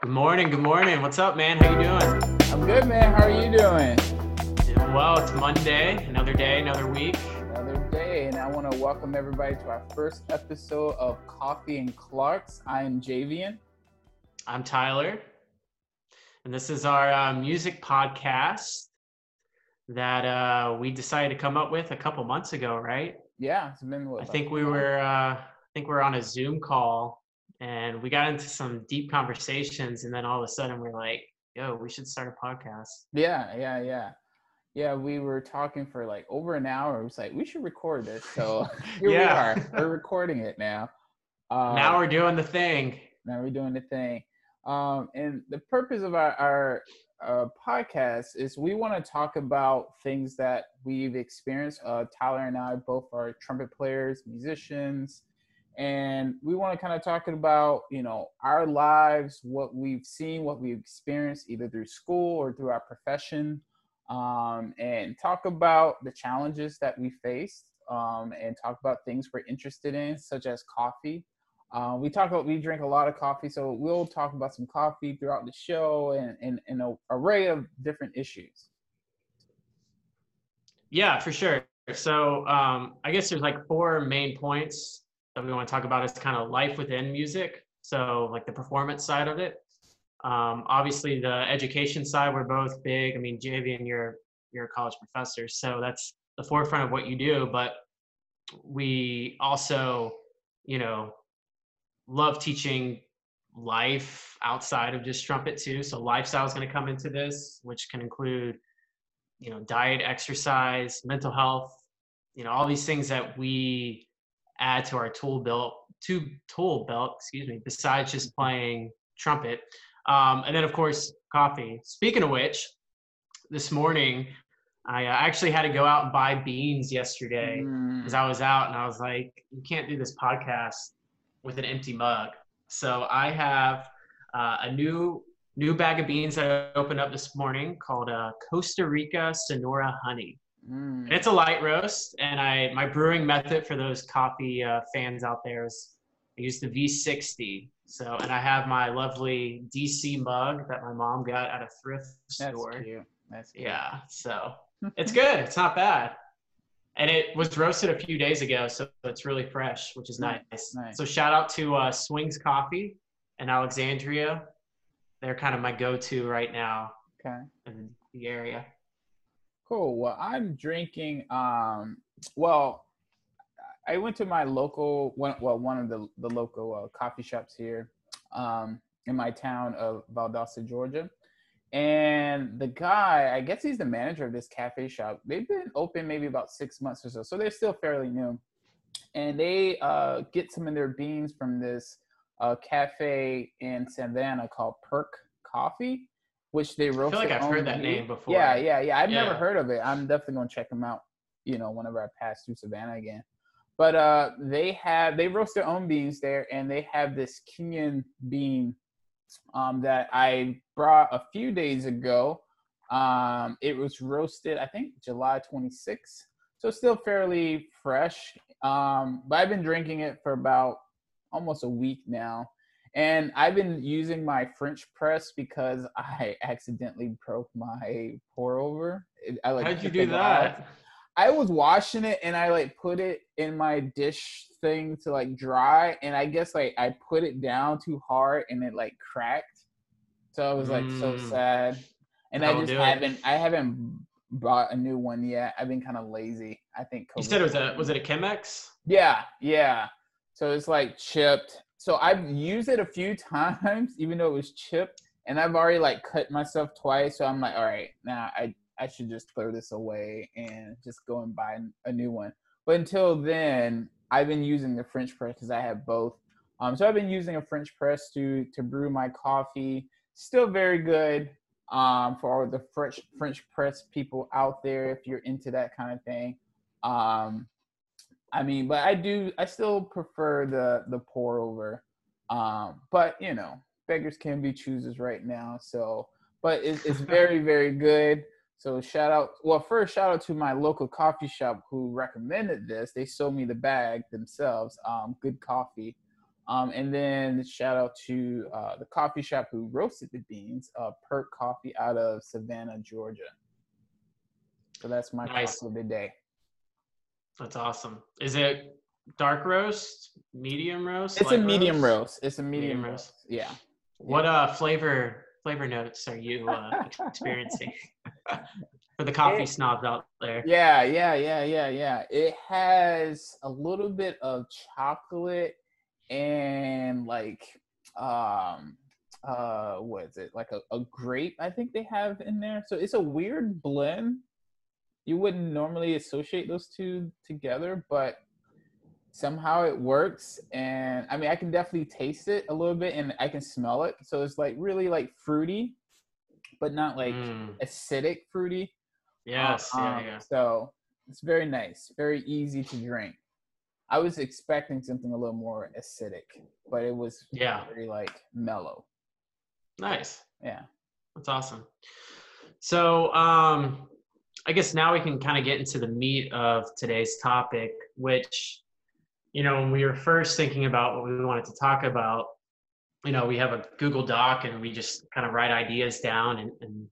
Good morning. Good morning. What's up, man? How you doing? I'm good, man. How are you doing? Doing well. It's Monday. Another day, another week. Another day. And I want to welcome everybody to our first episode of Coffee and Clarks. I am Javian. I'm Tyler. And this is our music podcast that we decided to come up with a couple months ago, right? Yeah. It's been what, I think we're on a Zoom call. And we got into some deep conversations, and then all of a sudden we're like, yo, we should start a podcast. Yeah. We were talking for like over an hour. It was like, we should record this. So here we are. We're recording it now. Now we're doing the thing. And the purpose of our podcast is we want to talk about things that we've experienced. Tyler and I both are trumpet players, musicians. And we want to kind of talk about, you know, our lives, what we've seen, what we've experienced either through school or through our profession, and talk about the challenges that we faced, and talk about things we're interested in, such as coffee. We drink a lot of coffee, so we'll talk about some coffee throughout the show and an array of different issues. Yeah, for sure. So I guess there's like four main points that we want to talk about is kind of life within music. So like the performance side of it. Obviously the education side, we're both big. I mean, Javian, you're a college professor, so that's the forefront of what you do. But we also, you know, love teaching life outside of just trumpet too. So lifestyle is going to come into this, which can include, you know, diet, exercise, mental health, you know, all these things that we add to our tool belt, besides just playing trumpet. And then of course, coffee. Speaking of which, this morning, I actually had to go out and buy beans yesterday because I was out and I was like, you can't do this podcast with an empty mug. So I have a new bag of beans that I opened up this morning called Costa Rica Sonora Honey. And it's a light roast, and my brewing method for those coffee fans out there is I use the V60. So, and I have my lovely DC mug that my mom got at a thrift store. That's cute. Yeah, so it's good. It's not bad. And it was roasted a few days ago, so it's really fresh, which is nice. So shout out to Swings Coffee in Alexandria. They're kind of my go-to right now in the area. Cool. Well, I'm drinking, I went to my local, one of the local coffee shops here in my town of Valdosta, Georgia. And the guy, I guess he's the manager of this cafe shop. They've been open maybe about 6 months or so. So they're still fairly new. And they get some of their beans from this cafe in Savannah called Perk Coffee, which they roast. I feel like I've heard that name before. Yeah. I've never heard of it. I'm definitely going to check them out, you know, whenever I pass through Savannah again. But they roast their own beans there, and they have this Kenyan bean that I brought a few days ago. It was roasted, I think, July 26th. So still fairly fresh. But I've been drinking it for about almost a week now. And I've been using my French press because I accidentally broke my pour over. How'd you do that? I was washing it and I put it in my dish thing to dry. And I guess I put it down too hard and it cracked. So I was so sad. And I haven't bought a new one yet. I've been kind of lazy. I think COVID. You said was it a Chemex? Yeah. So it's chipped. So I've used it a few times, even though it was chipped, and I've already cut myself twice. So I'm all right, now I should just throw this away and just go and buy a new one. But until then, I've been using the French press because I have both. So I've been using a French press to brew my coffee. Still very good for all the French press people out there if you're into that kind of thing. I still prefer the pour over. But, you know, beggars can be choosers right now. So, but it's very, very good. So shout out to my local coffee shop who recommended this. They sold me the bag themselves. Good coffee. And then shout out to the coffee shop who roasted the beans, Perk Coffee out of Savannah, Georgia. So that's my nice. Coffee of the day. That's awesome. Is it dark roast, medium roast? It's a medium roast. It's a medium roast. Yeah. What flavor notes are you experiencing for the coffee snobs out there? Yeah. It has a little bit of chocolate and what is it? Like a grape, I think they have in there. So it's a weird blend. You wouldn't normally associate those two together, but somehow it works. And I mean, I can definitely taste it a little bit and I can smell it. So it's like really like fruity, but not like acidic fruity. Yes. So it's very nice, very easy to drink. I was expecting something a little more acidic, but it was very like mellow. Nice. Yeah. That's awesome. So, I guess now we can kind of get into the meat of today's topic, which, you know, when we were first thinking about what we wanted to talk about, you know, we have a Google Doc and we just kind of write ideas down and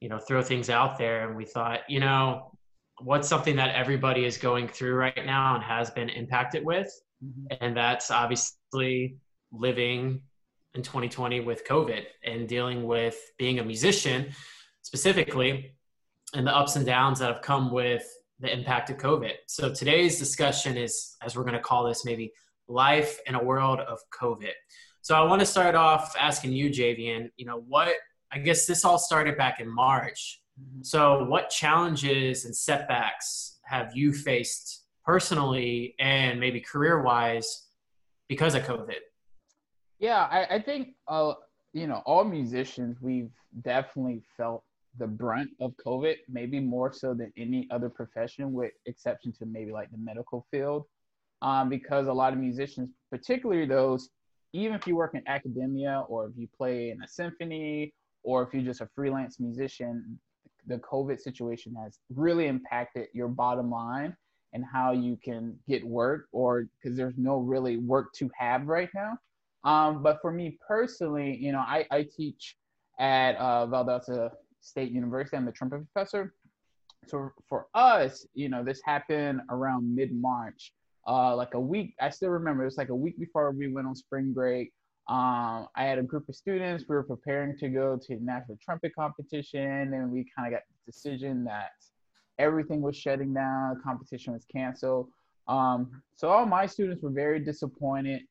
you know, throw things out there. And we thought, you know, what's something that everybody is going through right now and has been impacted with? Mm-hmm. And that's obviously living in 2020 with COVID and dealing with being a musician specifically and the ups and downs that have come with the impact of COVID. So today's discussion is, as we're going to call this, maybe life in a world of COVID. So I want to start off asking you, Javian, you know, what, I guess this all started back in March. So what challenges and setbacks have you faced personally and maybe career-wise because of COVID? Yeah, I think, you know, all musicians, we've definitely felt the brunt of COVID, maybe more so than any other profession, with exception to maybe like the medical field, because a lot of musicians, particularly those, even if you work in academia or if you play in a symphony or if you're just a freelance musician, the COVID situation has really impacted your bottom line and how you can get work, or because there's no really work to have right now. But for me personally, you know, I teach at Valdosta State University. I'm the trumpet professor. So for us, you know, this happened around mid-March, like a week. I still remember it was like a week before we went on spring break. I had a group of students, we were preparing to go to national trumpet competition, and we kind of got the decision that everything was shutting down, competition was canceled. So all my students were very disappointed,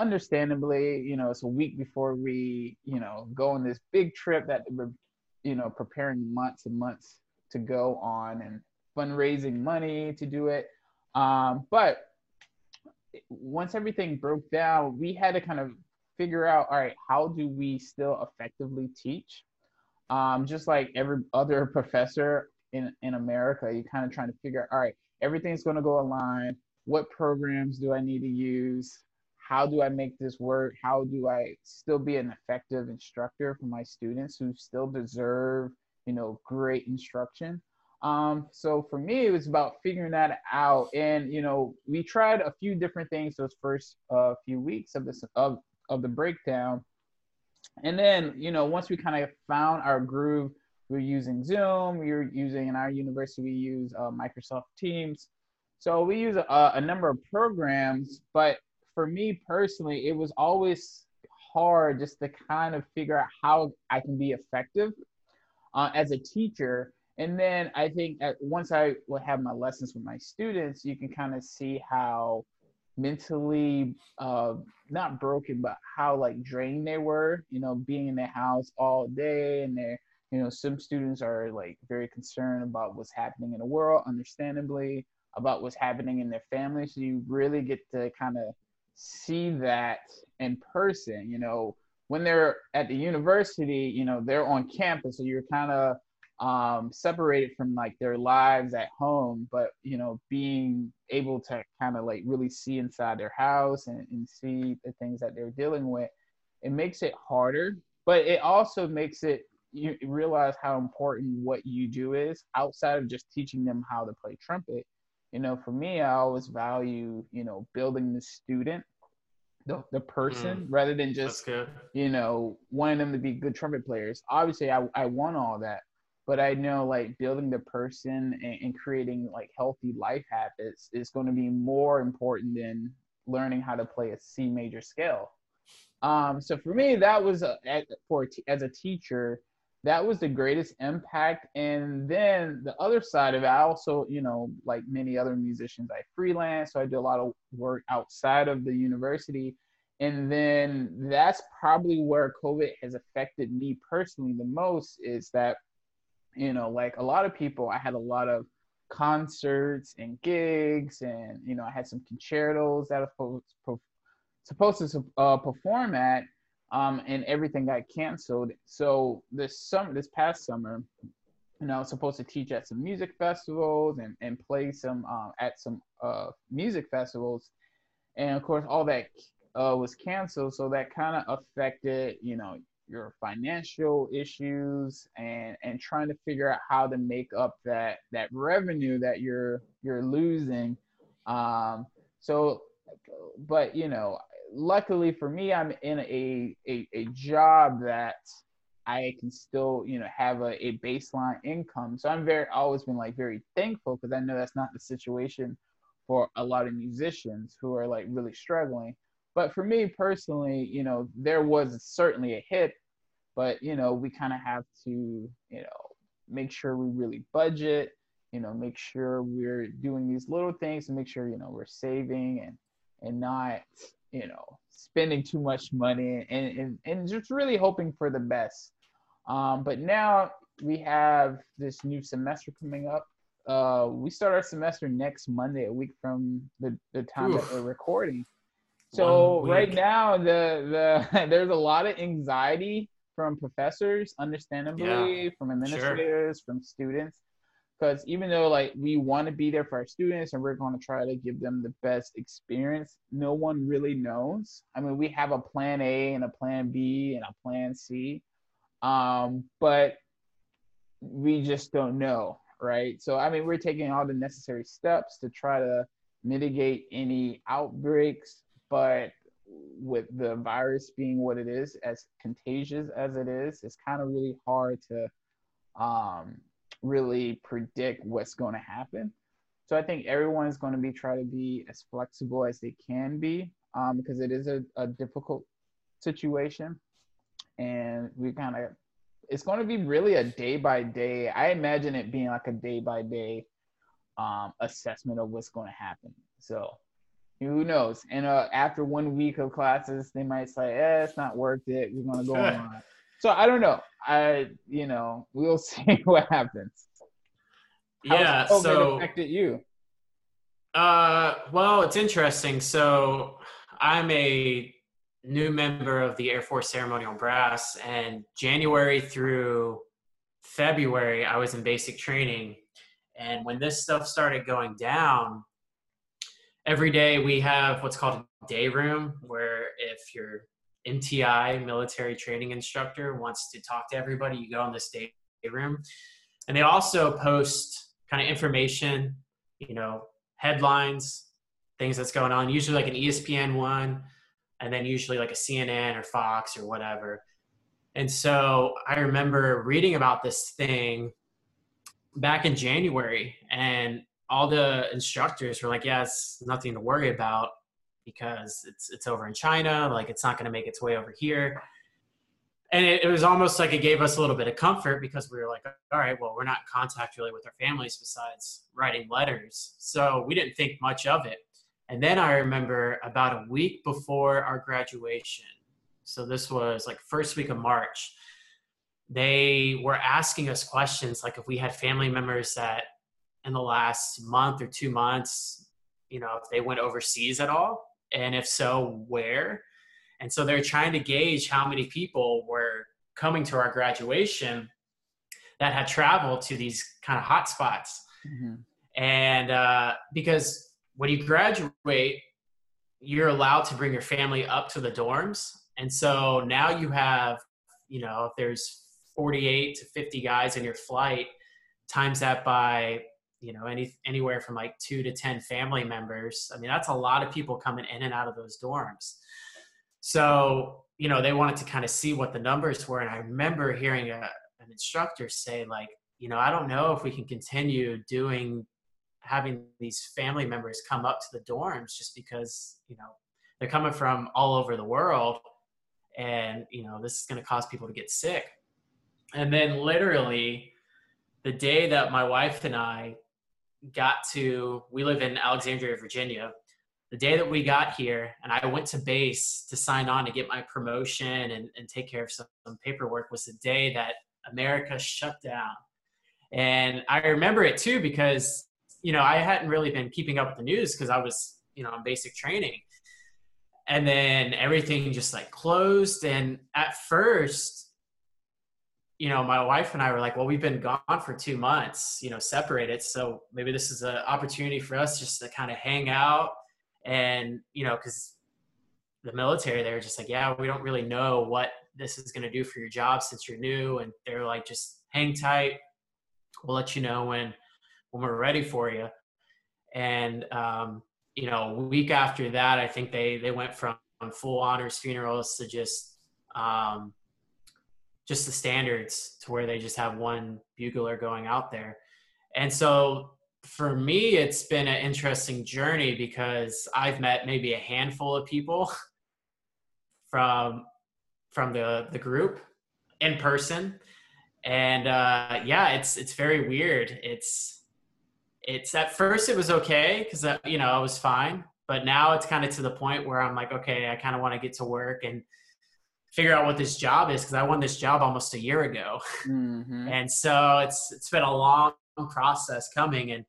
understandably. You know, it's a week before we, you know, go on this big trip that we're, you know, preparing months and months to go on and fundraising money to do it. But once everything broke down, we had to kind of figure out, all right, how do we still effectively teach? Just like every other professor in America, you're kind of trying to figure out, all right, everything's going to go online. What programs do I need to use? How do I make this work? How do I still be an effective instructor for my students who still deserve, you know, great instruction? So for me, it was about figuring that out. And, you know, we tried a few different things those first few weeks of the breakdown. And then, you know, once we kind of found our groove, we were using Zoom, we were using, in our university, we use Microsoft Teams. So we use a number of programs, but for me personally, it was always hard just to kind of figure out how I can be effective as a teacher. And then I think once I will have my lessons with my students, you can kind of see how mentally, not broken, but how like drained they were, you know, being in their house all day. And they're, you know, some students are like very concerned about what's happening in the world, understandably, about what's happening in their family. So you really get to kind of see that in person. You know, when they're at the university, you know, they're on campus, so you're kind of separated from like their lives at home. But, you know, being able to kind of like really see inside their house and see the things that they're dealing with, it makes it harder, but it also makes it, you realize how important what you do is outside of just teaching them how to play trumpet. You know, for me, I always value, you know, building the student the person rather than just, you know, wanting them to be good trumpet players. Obviously, I want all that, but I know, like, building the person and creating, like, healthy life habits is going to be more important than learning how to play a C major scale. So for me, that was, as a teacher, that was the greatest impact. And then the other side of it, I also, you know, like many other musicians, I freelance. So I do a lot of work outside of the university. And then that's probably where COVID has affected me personally the most, is that, you know, like a lot of people, I had a lot of concerts and gigs, and, you know, I had some concertos that I was supposed to perform at. And everything got canceled. So this past summer, you know, I was supposed to teach at some music festivals and play some music festivals, and of course all that was canceled. So that kind of affected, you know, your financial issues and trying to figure out how to make up that revenue that you're losing. But you know, luckily for me, I'm in a job that I can still, you know, have a baseline income. So I've always been very thankful, because I know that's not the situation for a lot of musicians who are like really struggling. But for me personally, you know, there was certainly a hit, but you know, we kind of have to, you know, make sure we really budget, you know, make sure we're doing these little things to make sure, you know, we're saving and not, you know, spending too much money and just really hoping for the best. But now we have this new semester coming up. We start our semester next Monday, a week from the time that we're recording. So right now the there's a lot of anxiety from professors, understandably, from administrators, from students. Because even though, like, we want to be there for our students and we're going to try to give them the best experience, no one really knows. I mean, we have a plan A and a plan B and a plan C, but we just don't know, right? So, I mean, we're taking all the necessary steps to try to mitigate any outbreaks, but with the virus being what it is, as contagious as it is, it's kind of really hard to really predict what's going to happen. So I think everyone is going to be trying to be as flexible as they can be, because it is a difficult situation, and we kind of, it's going to be really a day by day. I imagine it being like a day by day assessment of what's going to happen. So who knows? And after 1 week of classes, they might say, it's not worth it, we're going to go on. So I don't know. You know, we'll see what happens. How so affected you? Well, it's interesting. So I'm a new member of the Air Force Ceremonial Brass, and January through February, I was in basic training. And when this stuff started going down, every day we have what's called a day room, where if you're MTI, military training instructor, wants to talk to everybody, you go in this day room, and they also post kind of information, you know, headlines, things that's going on, usually like an ESPN one, and then usually like a CNN or Fox or whatever. And so I remember reading about this thing back in January, and all the instructors were like, it's nothing to worry about, because it's over in China, like it's not going to make its way over here. And it was almost like it gave us a little bit of comfort, because we were like, all right, well, we're not in contact really with our families besides writing letters. So we didn't think much of it. And then I remember about a week before our graduation, so this was like first week of March, they were asking us questions like if we had family members that in the last month or 2 months, you know, if they went overseas at all, and if so, where? And so they're trying to gauge how many people were coming to our graduation that had traveled to these kind of hot spots. And because when you graduate, you're allowed to bring your family up to the dorms. And so now you have, you know, if there's 48 to 50 guys in your flight, times that by you know, anywhere from like 2 to 10 family members. I mean, that's a lot of people coming in and out of those dorms. So, you know, they wanted to kind of see what the numbers were. And I remember hearing an instructor say, like, you know, I don't know if we can continue having these family members come up to the dorms, just because, you know, they're coming from all over the world, and, you know, this is going to cause people to get sick. And then literally the day that my wife and I we live in Alexandria, Virginia, the day that we got here and I went to base to sign on to get my promotion and take care of some paperwork, was the day that America shut down. And I remember it too, because, you know, I hadn't really been keeping up with the news because I was, you know, on basic training. And then everything just like closed. And at first, you know, my wife and I were like, well, we've been gone for 2 months, you know, separated. So maybe this is an opportunity for us just to kind of hang out. And, you know, because the military, they were just like, yeah, we don't really know what this is going to do for your job since you're new. And they're like, just hang tight. We'll let you know when we're ready for you. And, you know, a week after that, I think they went from full honors funerals to just the standards, to where they just have one bugler going out there. And so for me, it's been an interesting journey, because I've met maybe a handful of people from the group in person. And, yeah, it's very weird. It's at first it was okay, because, you know, I was fine, but now it's kind of to the point where I'm like, okay, I kind of want to get to work and figure out what this job is, because I won this job almost a year ago. Mm-hmm. And so it's been a long process coming. And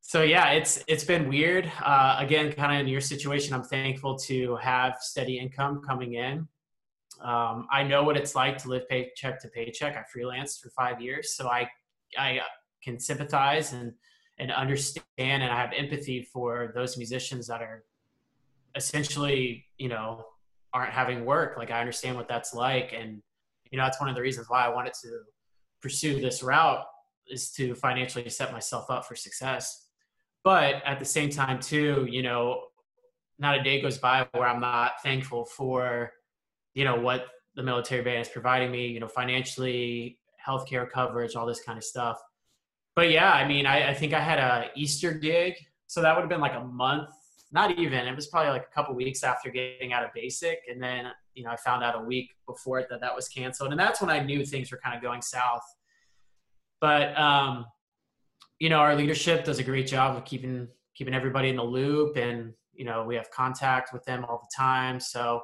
so, yeah, it's been weird. Again, kind of in your situation, I'm thankful to have steady income coming in. I know what it's like to live paycheck to paycheck. I freelanced for 5 years, so I can sympathize and understand, and I have empathy for those musicians that are essentially, you know, aren't having work. Like, I understand what that's like. And, you know, that's one of the reasons why I wanted to pursue this route, is to financially set myself up for success. But at the same time too, you know, not a day goes by where I'm not thankful for, you know, what the military band is providing me, you know, financially, healthcare coverage, all this kind of stuff. But yeah, I mean, I think I had a Easter gig. So that would have been like a month, not even, it was probably like a couple weeks after getting out of basic. And then, you know, I found out a week before it that was canceled. And that's when I knew things were kind of going south. But, you know, our leadership does a great job of keeping everybody in the loop. And, you know, we have contact with them all the time. So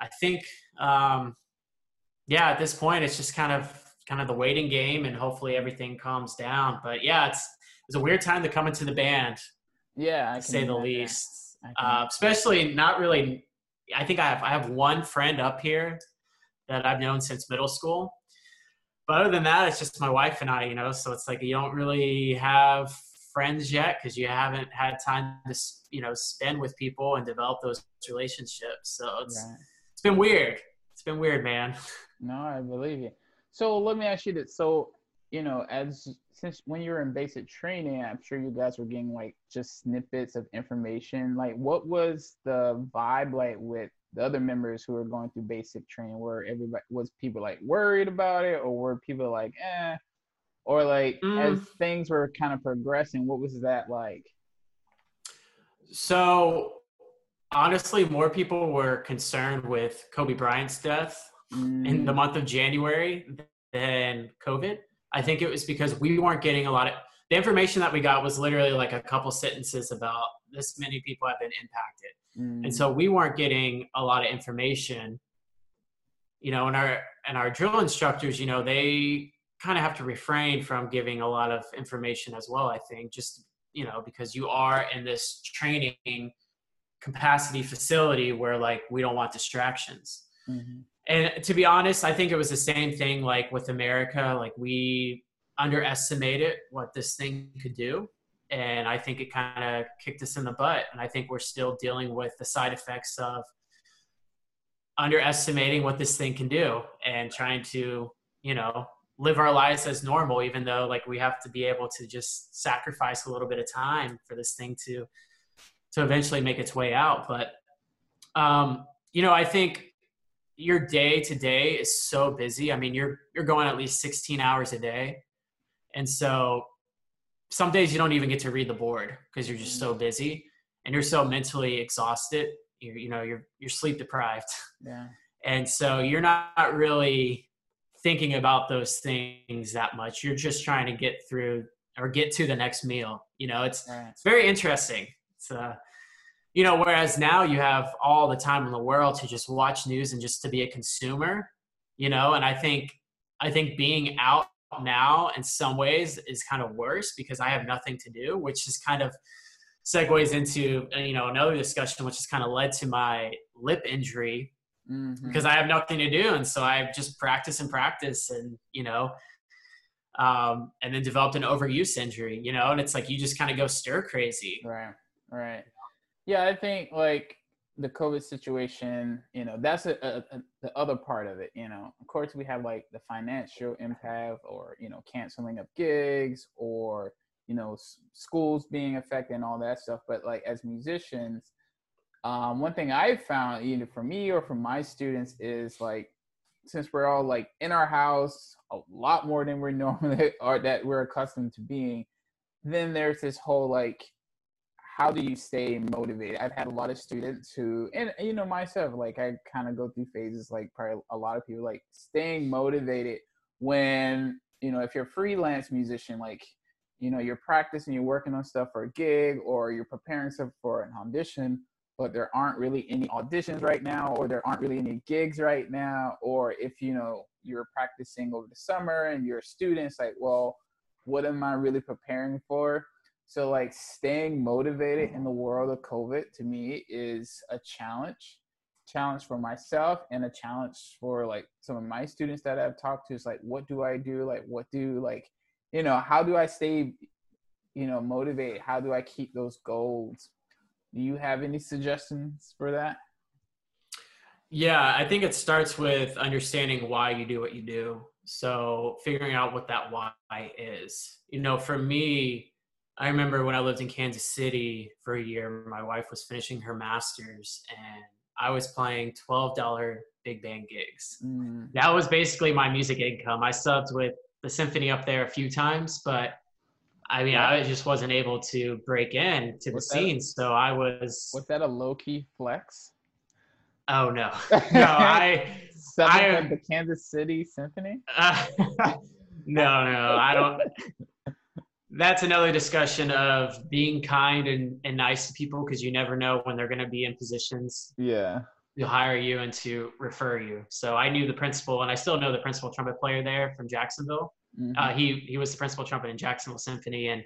I think, yeah, at this point, it's just kind of the waiting game, and hopefully everything calms down. But yeah, it was a weird time to come into the band. Yeah, to say the least. Especially not really. I think I have one friend up here that I've known since middle school. But other than that, it's just my wife and I. You know, so it's like you don't really have friends yet, because you haven't had time to, you know, spend with people and develop those relationships. So it's been weird. It's been weird, man. No, I believe you. So let me ask you this. So, you know, since when you were in basic training, I'm sure you guys were getting like just snippets of information. Like, what was the vibe like with the other members who were going through basic training? Was people like worried about it, or were people like, eh? Or like as things were kind of progressing, what was that like? So honestly, more people were concerned with Kobe Bryant's death in the month of January than COVID. I think it was because we weren't getting the information that we got was literally like a couple sentences about this many people have been impacted. And so we weren't getting a lot of information, you know, and our drill instructors, you know, they kind of have to refrain from giving a lot of information as well, I think, just, you know, because you are in this training capacity facility where like, we don't want distractions. Mm-hmm. And to be honest, I think it was the same thing like with America. Like, we underestimated what this thing could do. And I think it kind of kicked us in the butt. And I think we're still dealing with the side effects of underestimating what this thing can do and trying to, you know, live our lives as normal, even though like we have to be able to just sacrifice a little bit of time for this thing to eventually make its way out. But, you know, I think your day to day is so busy. I mean, you're going at least 16 hours a day. And so some days you don't even get to read the board because you're just so busy and you're so mentally exhausted. You're sleep deprived. Yeah. And so you're not really thinking about those things that much. You're just trying to get through or get to the next meal. You know, it's very interesting. It's, you know, whereas now you have all the time in the world to just watch news and just to be a consumer, you know, and I think being out now in some ways is kind of worse because I have nothing to do, which is kind of segues into, you know, another discussion, which has kind of led to my lip injury because I have nothing to do. And so I just practice and, you know, and then developed an overuse injury, you know, and it's like, you just kind of go stir crazy. Right. Right. Yeah. I think like the COVID situation, you know, that's the other part of it. You know, of course we have like the financial impact or, you know, canceling of gigs or, you know, schools being affected and all that stuff. But like as musicians, one thing I found either for me or for my students is like, since we're all like in our house a lot more than we're normally or that we're accustomed to being, then there's this whole like, how do you stay motivated? I've had a lot of students who, and you know, myself, like I kind of go through phases, like probably a lot of people, like staying motivated when, you know, if you're a freelance musician, like, you know, you're practicing, you're working on stuff for a gig or you're preparing stuff for an audition, but there aren't really any auditions right now, or there aren't really any gigs right now. Or if, you know, you're practicing over the summer and you're a student, it's like, well, what am I really preparing for? So like staying motivated in the world of COVID to me is a challenge for myself and a challenge for like some of my students that I've talked to. It's like, what do I do? Like, what do like, you know, how do I stay, you know, motivated? How do I keep those goals? Do you have any suggestions for that? Yeah, I think it starts with understanding why you do what you do. So figuring out what that why is. You know, for me, I remember when I lived in Kansas City for a year, my wife was finishing her master's and I was playing $12 big band gigs. That was basically my music income. I subbed with the symphony up there a few times, but I mean, I just wasn't able to break in to the scene. So I was. Was that a low key flex? Oh no, no, I am the Kansas City Symphony. No, I don't. That's another discussion of being kind and nice to people because you never know when they're going to be in positions. Yeah. To hire you and to refer you. So I knew the principal, and I still know the principal trumpet player there from Jacksonville. Mm-hmm. He was the principal trumpet in Jacksonville Symphony, and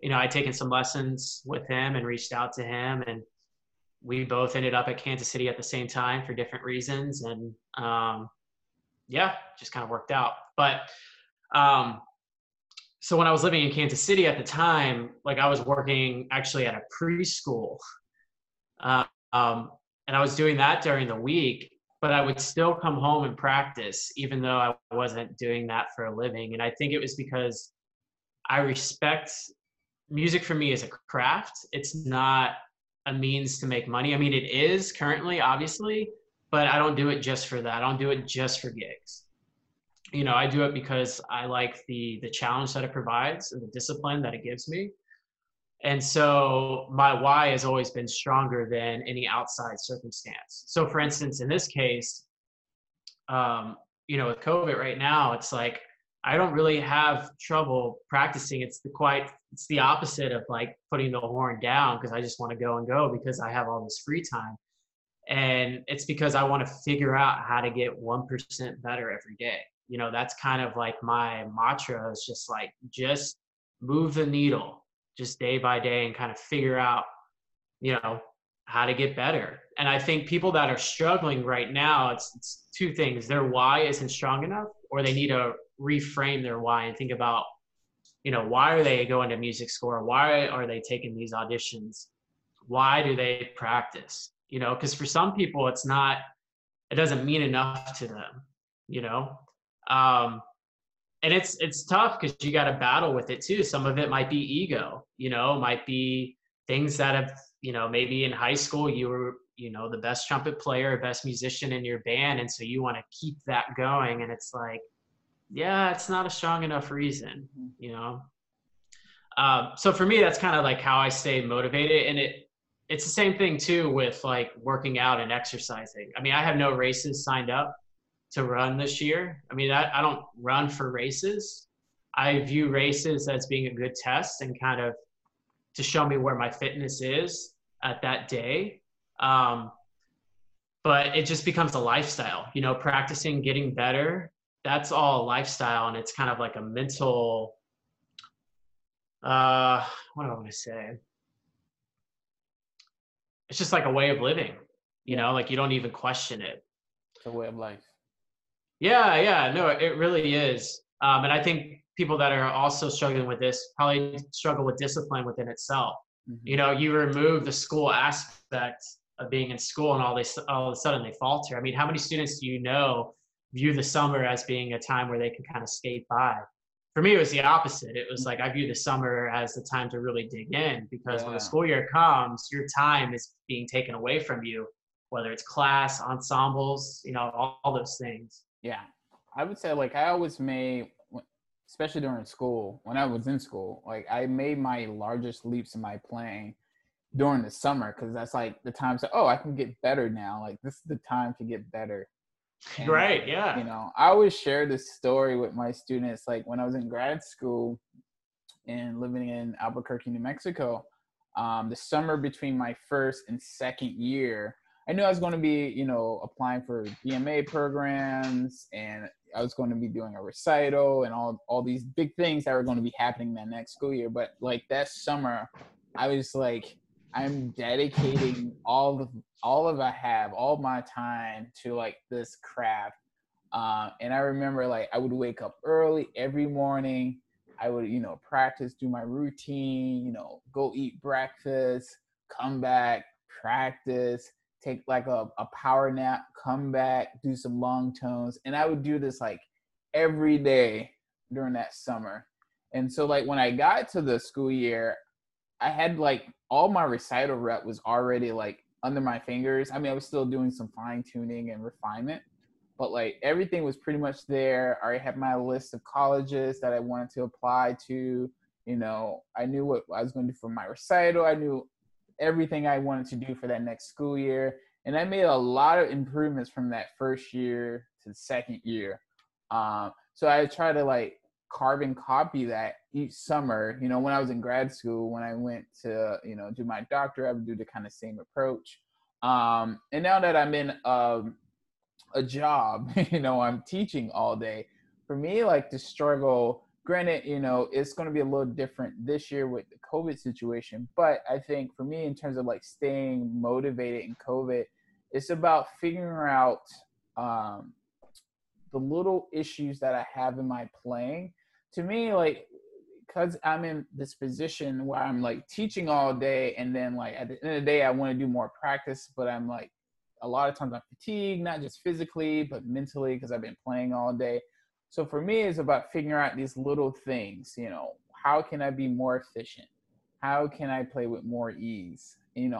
you know, I'd taken some lessons with him and reached out to him, and we both ended up at Kansas City at the same time for different reasons, and yeah, just kind of worked out. But so when I was living in Kansas City at the time, like I was working actually at a preschool, and I was doing that during the week. But I would still come home and practice, even though I wasn't doing that for a living. And I think it was because I respect music. For me as a craft, it's not a means to make money. I mean, it is currently, obviously, but I don't do it just for that. I don't do it just for gigs. You know, I do it because I like the challenge that it provides and the discipline that it gives me. And so my why has always been stronger than any outside circumstance. So for instance, in this case, you know, with COVID right now, it's like, I don't really have trouble practicing. It's the opposite of like putting the horn down because I just want to go and go because I have all this free time. And it's because I want to figure out how to get 1% better every day. You know, that's kind of like my mantra is just like, just move the needle. Just day by day and kind of figure out, you know, how to get better. And I think people that are struggling right now, it's two things. Their why isn't strong enough, or they need to reframe their why and think about, you know, why are they going to music school? Why are they taking these auditions? Why do they practice? You know, because for some people, it doesn't mean enough to them, you know? And it's tough because you got to battle with it too. Some of it might be ego, might be things that have, maybe in high school you were, the best trumpet player, best musician in your band. And so you want to keep that going. And it's like, yeah, it's not a strong enough reason, So for me, that's kind of like how I stay motivated. And it's the same thing too with like working out and exercising. I mean, I have no races signed up to run this year. I mean, I don't run for races. I view races as being a good test and kind of to show me where my fitness is at that day. But it just becomes a lifestyle, practicing, getting better. That's all lifestyle. And it's kind of like a mental, what do I want to say? It's just like a way of living, like you don't even question it. It's a way of life. Yeah, no, it really is. And I think people that are also struggling with this probably struggle with discipline within itself. Mm-hmm. You remove the school aspect of being in school and all of a sudden they falter. I mean, how many students do view the summer as being a time where they can kind of skate by? For me, it was the opposite. It was like I view the summer as the time to really dig in, because when the school year comes, your time is being taken away from you, whether it's class, ensembles, all those things. Yeah, I would say like I always made, especially during school, when I was in school, like I made my largest leaps in my playing during the summer, because that's like the time to, I can get better now. Like this is the time to get better. And, right. Yeah. I always share this story with my students. Like when I was in grad school and living in Albuquerque, New Mexico, the summer between my first and second year, I knew I was going to be, applying for DMA programs, and I was going to be doing a recital and all these big things that were going to be happening that next school year. But like that summer, I was like, I'm dedicating all of I have, all my time to like this craft. And I remember like I would wake up early every morning. I would, practice, do my routine, go eat breakfast, come back, practice, take like a power nap, come back, do some long tones. And I would do this like every day during that summer. And so like when I got to the school year, I had like all my recital rep was already like under my fingers. I mean, I was still doing some fine tuning and refinement, but like everything was pretty much there. I already had my list of colleges that I wanted to apply to. I knew what I was going to do for my recital. I knew everything I wanted to do for that next school year. And I made a lot of improvements from that first year to the second year. So I try to like carve and copy that each summer. When I was in grad school, when I went to, do my doctorate, I would do the kind of same approach. And now that I'm in a job, I'm teaching all day. For me, like the struggle, granted, it's going to be a little different this year with the COVID situation, but I think for me, in terms of like staying motivated in COVID, it's about figuring out the little issues that I have in my playing. To me, like, because I'm in this position where I'm like teaching all day, and then like at the end of the day, I want to do more practice, but I'm like, a lot of times I'm fatigued, not just physically, but mentally, because I've been playing all day. So for me, it's about figuring out these little things, how can I be more efficient? How can I play with more ease?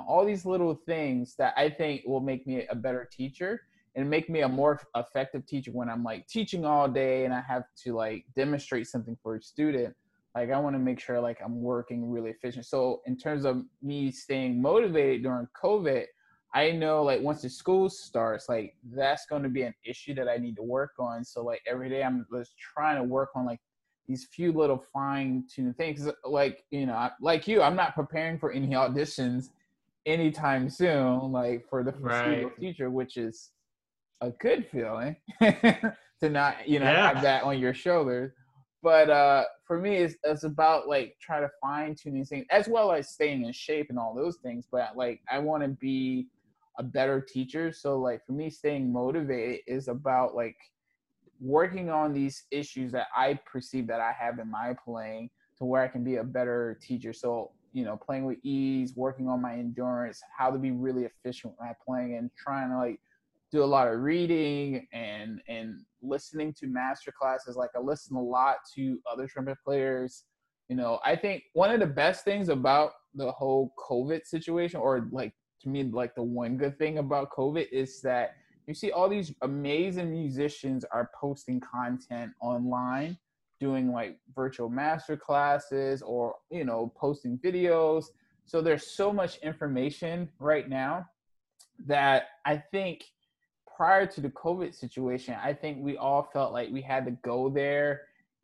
All these little things that I think will make me a better teacher and make me a more effective teacher when I'm like teaching all day and I have to like demonstrate something for a student. Like I want to make sure like I'm working really efficient. So in terms of me staying motivated during COVID, I know like once the school starts, like that's going to be an issue that I need to work on. So like every day I'm just trying to work on like these few little fine tuned things. Like, like you, I'm not preparing for any auditions anytime soon, like for the foreseeable future, which is a good feeling to not, have that on your shoulders. But for me, it's about like trying to fine tune these things as well as staying in shape and all those things. But like, I want to be a better teacher. So like for me, staying motivated is about like working on these issues that I perceive that I have in my playing to where I can be a better teacher. So, playing with ease, working on my endurance, how to be really efficient when I'm playing, and trying to like do a lot of reading and listening to master classes. Like, I listen a lot to other trumpet players. You know, I think one of the best things about the whole COVID situation, or like to me, like the one good thing about COVID, is that you see all these amazing musicians are posting content online, doing like virtual master classes, or, you know, posting videos. So there's so much information right now that I think prior to the COVID situation, I think we all felt like we had to go there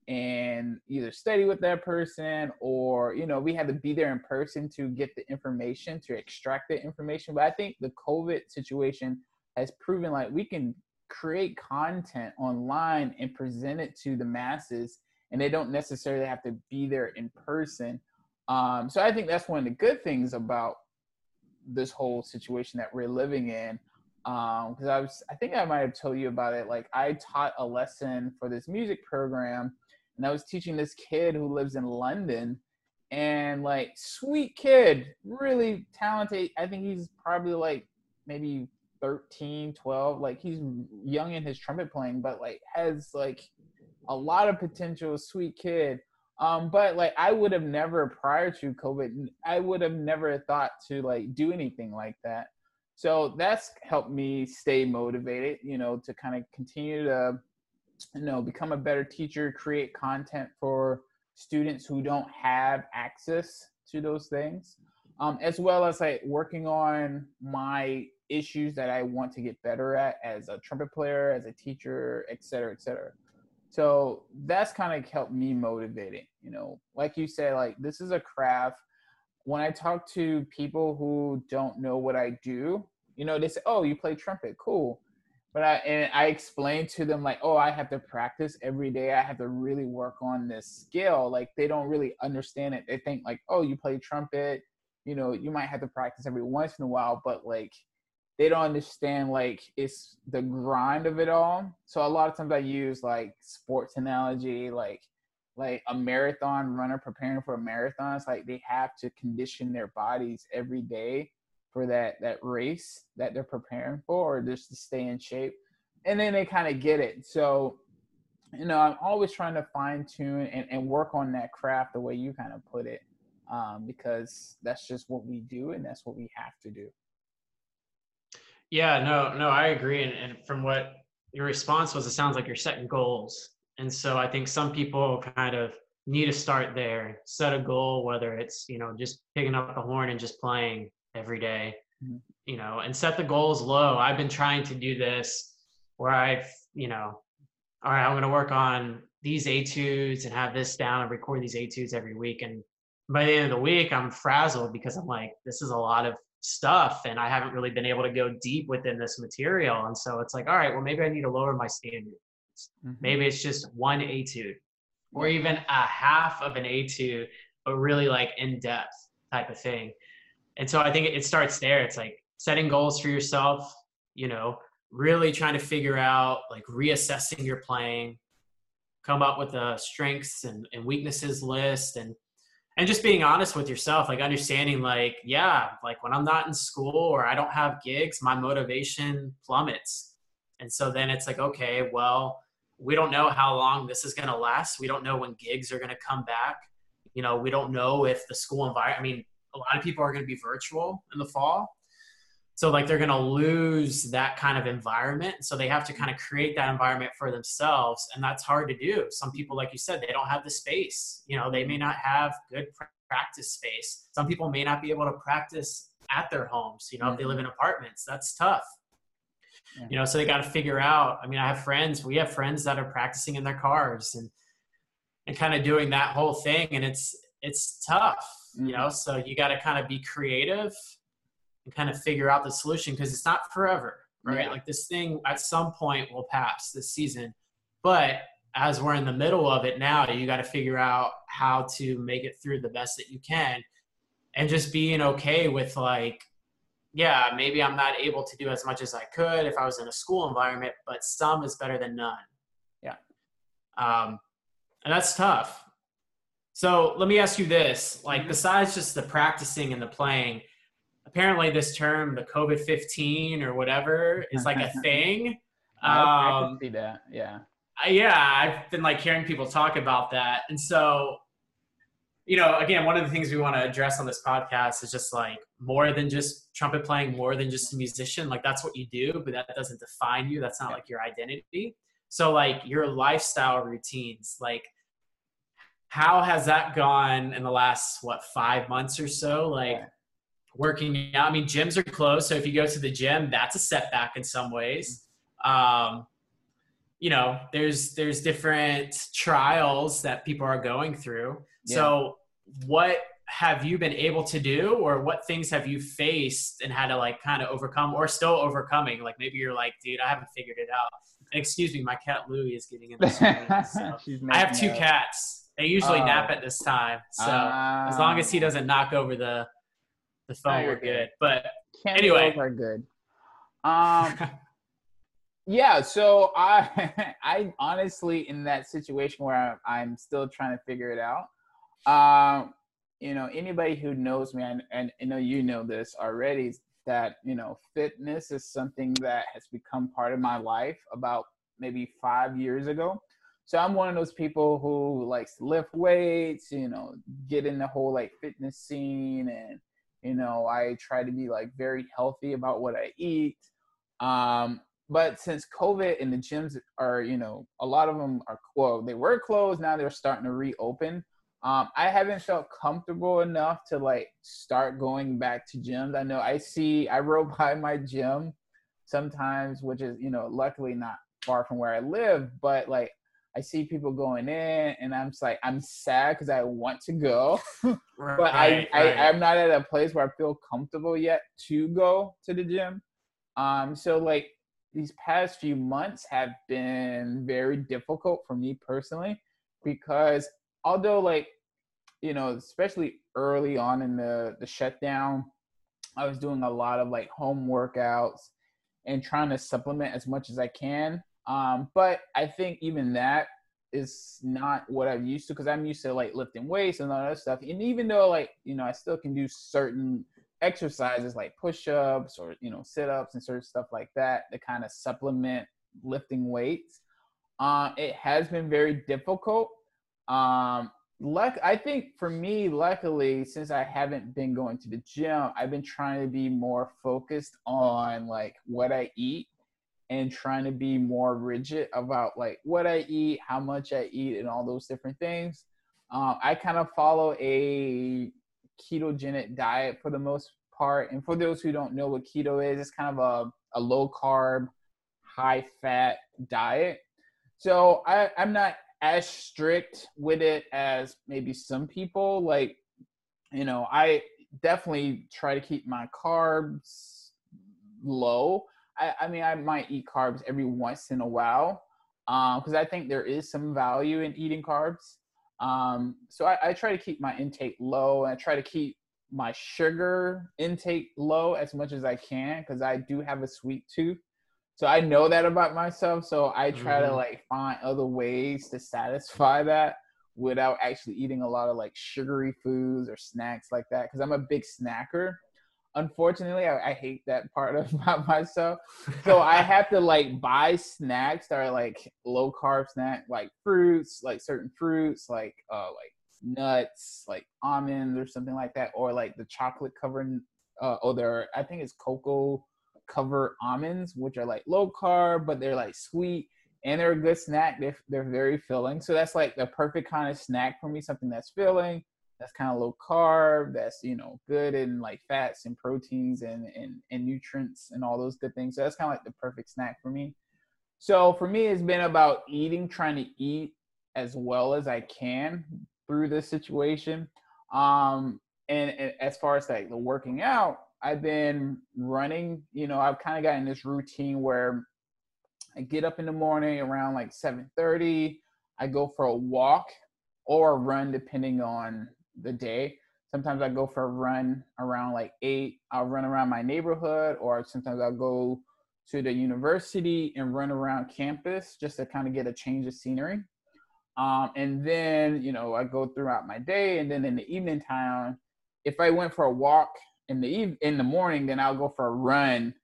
and either study with that person, or, you know, we had to be there in person to get the information, to extract the information. But I think the COVID situation has proven like we can create content online and present it to the masses, and they don't necessarily have to be there in person. So I think that's one of the good things about this whole situation that we're living in. Because I think I might have told you about it. Like, I taught a lesson for this music program, and I was teaching this kid who lives in London, and like, sweet kid, really talented. I think he's probably like maybe 13, 12, like he's young in his trumpet playing, but like has like a lot of potential, sweet kid. But like, I would have never, prior to COVID, I would have never thought to like do anything like that. So that's helped me stay motivated, you know, to kind of continue to, you know, become a better teacher, create content for students who don't have access to those things, as well as like working on my issues that I want to get better at as a trumpet player, as a teacher, et cetera, et cetera. So that's kind of helped me motivated, you know, like you said, like, this is a craft. When I talk to people who don't know what I do, you know, they say, oh, you play trumpet, cool. But I explain to them like, oh, I have to practice every day. I have to really work on this skill. Like, they don't really understand it. They think like, oh, you play trumpet, you know, you might have to practice every once in a while, but like, they don't understand like it's the grind of it all. So a lot of times I use like sports analogy, like a marathon runner preparing for a marathon. It's like they have to condition their bodies every day for that race that they're preparing for, or just to stay in shape. And then they kind of get it. So, you know, I'm always trying to fine tune and work on that craft the way you kind of put it, because that's just what we do and that's what we have to do. Yeah, no, I agree. And from what your response was, it sounds like you're setting goals. And so I think some people kind of need to start there, set a goal, whether it's, you know, just picking up the horn and just playing every day, you know, and set the goals low. I've been trying to do this where I've, you know, all right, I'm going to work on these etudes and have this down and record these etudes every week. And by the end of the week, I'm frazzled because I'm like, this is a lot of stuff and I haven't really been able to go deep within this material. And so it's like, all right, well, maybe I need to lower my standards. Maybe it's just one etude or even a half of an etude, but really like in depth type of thing. And so I think it starts there. It's like setting goals for yourself, you know, really trying to figure out, like, reassessing your playing, come up with a strengths and weaknesses list, and just being honest with yourself, like understanding, like, yeah, like when I'm not in school or I don't have gigs, my motivation plummets. And so then it's like, okay, well, we don't know how long this is going to last. We don't know when gigs are going to come back. You know, we don't know if the school environment, I mean, a lot of people are going to be virtual in the fall. So like they're going to lose that kind of environment. So they have to kind of create that environment for themselves. And that's hard to do. Some people, like you said, they don't have the space. You know, they may not have good practice space. Some people may not be able to practice at their homes. You know, if they live in apartments, that's tough. You know, so they got to figure out, I mean, we have friends that are practicing in their cars and kind of doing that whole thing. And it's tough, you know, so you got to kind of be creative and kind of figure out the solution, because it's not forever, right? Yeah. Like this thing at some point will pass this season, but as we're in the middle of it now, you got to figure out how to make it through the best that you can, and just being okay with like, yeah, maybe I'm not able to do as much as I could if I was in a school environment, but some is better than none. Yeah. And that's tough. So let me ask you this, like, besides just the practicing and the playing, apparently this term, the COVID-15 or whatever, is like a thing. I can see that. Yeah. Yeah. I've been like hearing people talk about that. And so, you know, again, one of the things we want to address on this podcast is just like more than just trumpet playing, more than just a musician. Like that's what you do, but that doesn't define you. That's not like your identity. So like your lifestyle routines, like how has that gone in the last, what, 5 months or so? Like working out, I mean, gyms are closed. So if you go to the gym, that's a setback in some ways. You know, there's different trials that people are going through. Yeah. So what have you been able to do, or what things have you faced and had to like kind of overcome, or still overcoming? Like maybe you're like, dude, I haven't figured it out. And excuse me, my cat Louie is getting in the screen. So. I have two cats. They usually nap at this time. So as long as he doesn't knock over the phone, we're good. But anyway. Are good. Yeah, so I honestly, in that situation where I'm still trying to figure it out, you know, anybody who knows me, and I know you know this already, that, you know, fitness is something that has become part of my life about maybe 5 years ago. So I'm one of those people who likes to lift weights, you know, get in the whole like fitness scene, and, you know, I try to be like very healthy about what I eat. But since COVID and the gyms are, you know, a lot of them are closed. They were closed. Now they're starting to reopen. I haven't felt comfortable enough to like start going back to gyms. I know I rode by my gym sometimes, which is, you know, luckily not far from where I live, but like I see people going in and I'm just like, I'm sad because I want to go, but I'm not at a place where I feel comfortable yet to go to the gym. So like, these past few months have been very difficult for me personally, because although like, you know, especially early on in the shutdown, I was doing a lot of like home workouts and trying to supplement as much as I can. But I think even that is not what I'm used to, because I'm used to like lifting weights and all that stuff. And even though like, you know, I still can do certain exercises like push-ups or, you know, sit-ups and sort of stuff like that to kind of supplement lifting weights, it has been very difficult. I think for me, luckily, since I haven't been going to the gym, I've been trying to be more focused on like what I eat, and trying to be more rigid about like what I eat, how much I eat, and all those different things. I kind of follow a ketogenic diet for the most part. And for those who don't know what keto is, it's kind of a low carb, high fat diet. So I'm not as strict with it as maybe some people. Like, you know, I definitely try to keep my carbs low. I mean, I might eat carbs every once in a while, because I think there is some value in eating carbs. So I try to keep my intake low, and I try to keep my sugar intake low as much as I can, because I do have a sweet tooth. So I know that about myself. So I try to like find other ways to satisfy that without actually eating a lot of like sugary foods or snacks like that, because I'm a big snacker. Unfortunately, I hate that part about myself. So I have to like buy snacks that are like low carb snack, like fruits, like certain fruits, like nuts, like almonds or something like that, or like the chocolate covered, I think it's cocoa covered almonds, which are like low carb, but they're like sweet and they're a good snack. They're very filling. So that's like the perfect kind of snack for me, something that's filling, that's kind of low carb, that's, you know, good in like fats and proteins and nutrients and all those good things. So that's kind of like the perfect snack for me. So for me, it's been about trying to eat as well as I can through this situation. And as far as like the working out, I've been running, you know, I've kind of gotten this routine where I get up in the morning around like 7:30, I go for a walk or a run depending on the day. Sometimes I go for a run around like 8. I'll run around my neighborhood, or sometimes I'll go to the university and run around campus just to kind of get a change of scenery. And then, you know, I go throughout my day, and then in the evening time, if I went for a walk, in the morning, then I'll go for a run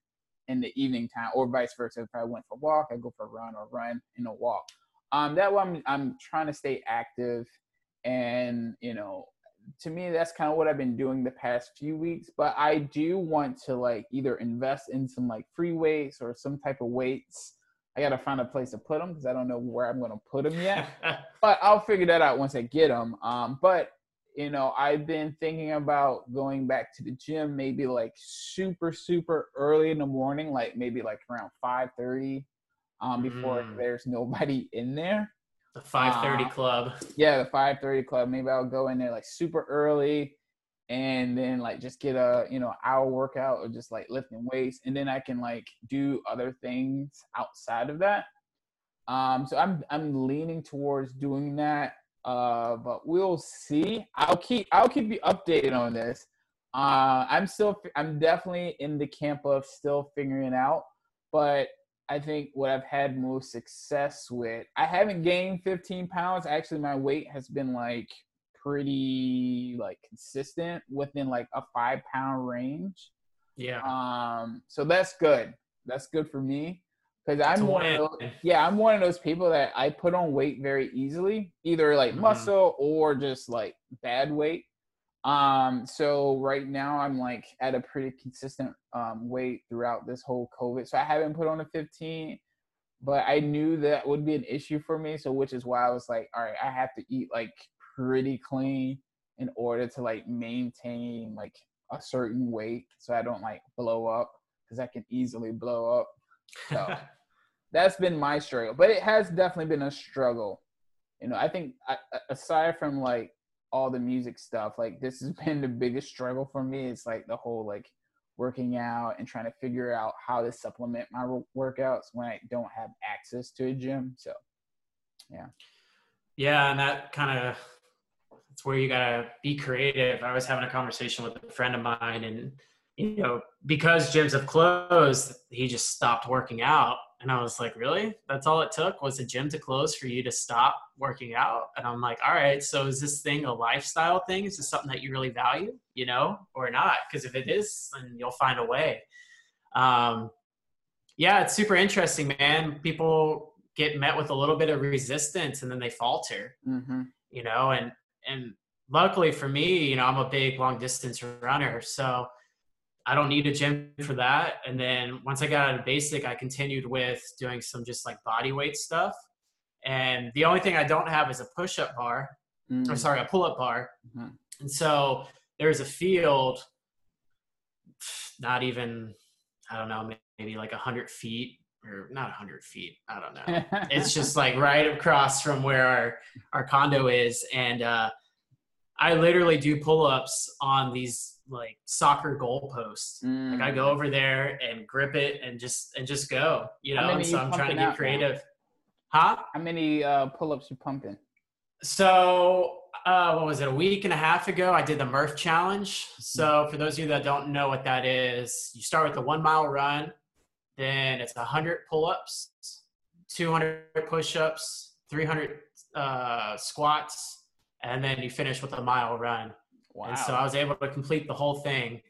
in the evening time, or vice versa. If I went for a walk, I go for a run, or run and a walk. That way I'm trying to stay active, and you know, to me, that's kind of what I've been doing the past few weeks. But I do want to like either invest in some like free weights or some type of weights. I got to find a place to put them because I don't know where I'm going to put them yet, but I'll figure that out once I get them. But you know, I've been thinking about going back to the gym, maybe like super, super early in the morning, like maybe like around 5:30, before there's nobody in there. The 5:30 club. Yeah, the 5:30 club. Maybe I'll go in there like super early, and then like just get a, you know, hour workout or just like lifting weights, and then I can like do other things outside of that. So I'm leaning towards doing that. But we'll see. I'll keep you updated on this. I'm definitely in the camp of still figuring it out, but I think what I've had most success with, I haven't gained 15 pounds. Actually, my weight has been like pretty like consistent within like a 5 pound range. Yeah. So that's good. That's good for me. Cause I'm one of those people that I put on weight very easily, either like muscle or just like bad weight. So right now I'm like at a pretty consistent, weight throughout this whole COVID. So I haven't put on a 15, but I knew that would be an issue for me. So, which is why I was like, all right, I have to eat like pretty clean in order to like maintain like a certain weight, so I don't like blow up, cause I can easily blow up. So that's been my struggle, but it has definitely been a struggle. You know, I think aside from like all the music stuff, like this has been the biggest struggle for me. It's like the whole like working out and trying to figure out how to supplement my workouts when I don't have access to a gym. So yeah, and that kind of, it's where you gotta be creative. I was having a conversation with a friend of mine, and you know, because gyms have closed, he just stopped working out. And I was like, really? That's all it took was a gym to close for you to stop working out? And I'm like, all right, so is this thing a lifestyle thing? Is this something that you really value, you know, or not? Because if it is, then you'll find a way. Yeah, it's super interesting, man. People get met with a little bit of resistance and then they falter, you know, and luckily for me, you know, I'm a big long distance runner. So I don't need a gym for that. And then once I got out of basic, I continued with doing some just like body weight stuff. And the only thing I don't have is a push-up bar, a pull-up bar. And so there's a field, not even, I don't know, maybe like 100 feet, or not 100 feet. I don't know. It's just like right across from where our condo is. And, I literally do pull-ups on these like soccer goal posts. Like I go over there and grip it and just go, you know? And so I'm trying to get creative. Huh? How many pull-ups you pumping? So what was it? A week and a half ago, I did the Murph Challenge. So for those of you that don't know what that is, you start with the 1 mile run, then it's 100 pull-ups, 200 push-ups, 300 squats, and then you finish with a mile run. Wow. And so I was able to complete the whole thing.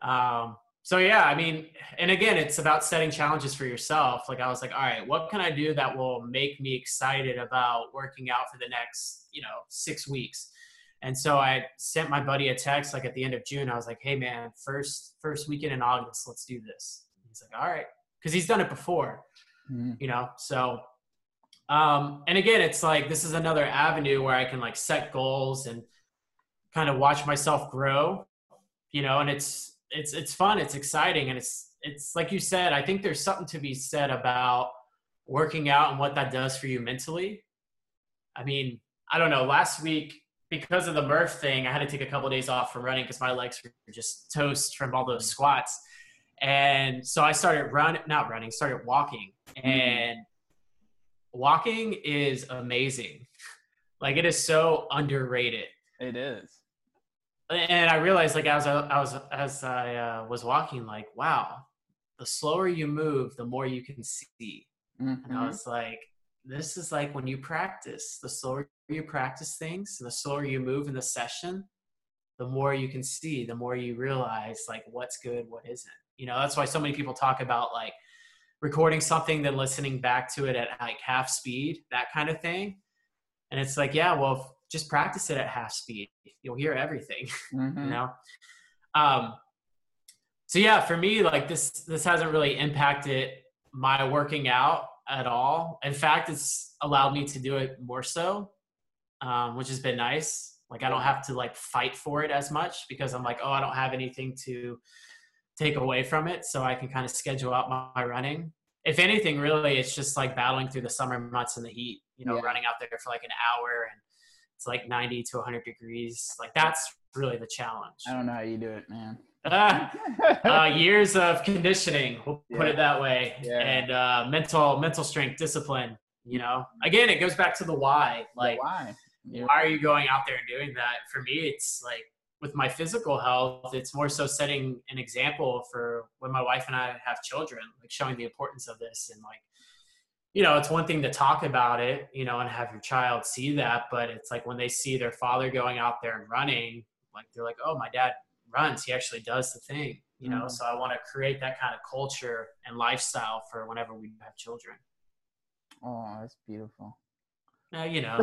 So yeah, I mean, and again, it's about setting challenges for yourself. Like I was like, all right, what can I do that will make me excited about working out for the next, you know, 6 weeks? And so I sent my buddy a text, like at the end of June, I was like, hey man, first weekend in August, let's do this. He's like, all right. Cause he's done it before, you know? So, and again, it's like, this is another avenue where I can like set goals and kind of watch myself grow, you know, and it's fun. It's exciting. And it's like you said, I think there's something to be said about working out and what that does for you mentally. I mean, I don't know, last week, because of the Murph thing, I had to take a couple of days off from running because my legs were just toast from all those squats. And so I started walking, and walking is amazing. Like it is so underrated. It is. And I realized like as I was walking, like, wow, the slower you move, the more you can see. And I was like, this is like when you practice, the slower you practice things, the slower you move in the session, the more you can see, the more you realize like what's good, what isn't. You know, that's why so many people talk about like recording something, then listening back to it at like half speed, that kind of thing. And it's like, yeah, well, just practice it at half speed. You'll hear everything, mm-hmm. you know? So yeah, for me, like this hasn't really impacted my working out at all. In fact, it's allowed me to do it more so, which has been nice. Like I don't have to like fight for it as much because I'm like, oh, I don't have anything to take away from it. So I can kind of schedule out my running. If anything, really, it's just like battling through the summer months in the heat, you know, yeah. running out there for like an hour and it's like 90 to 100 degrees. Like that's really the challenge. I don't know how you do it, man. Years of conditioning, we'll put it that way. Yeah. And mental strength, discipline, you know, again, it goes back to the why. Like, why are you going out there and doing that? For me, it's like with my physical health, it's more so setting an example for when my wife and I have children, like showing the importance of this. And like, you know, it's one thing to talk about it, you know, and have your child see that, but it's like when they see their father going out there and running, like they're like, oh, my dad runs, he actually does the thing, you know? Mm-hmm. So I want to create that kind of culture and lifestyle for whenever we have children. Oh, that's beautiful. You know.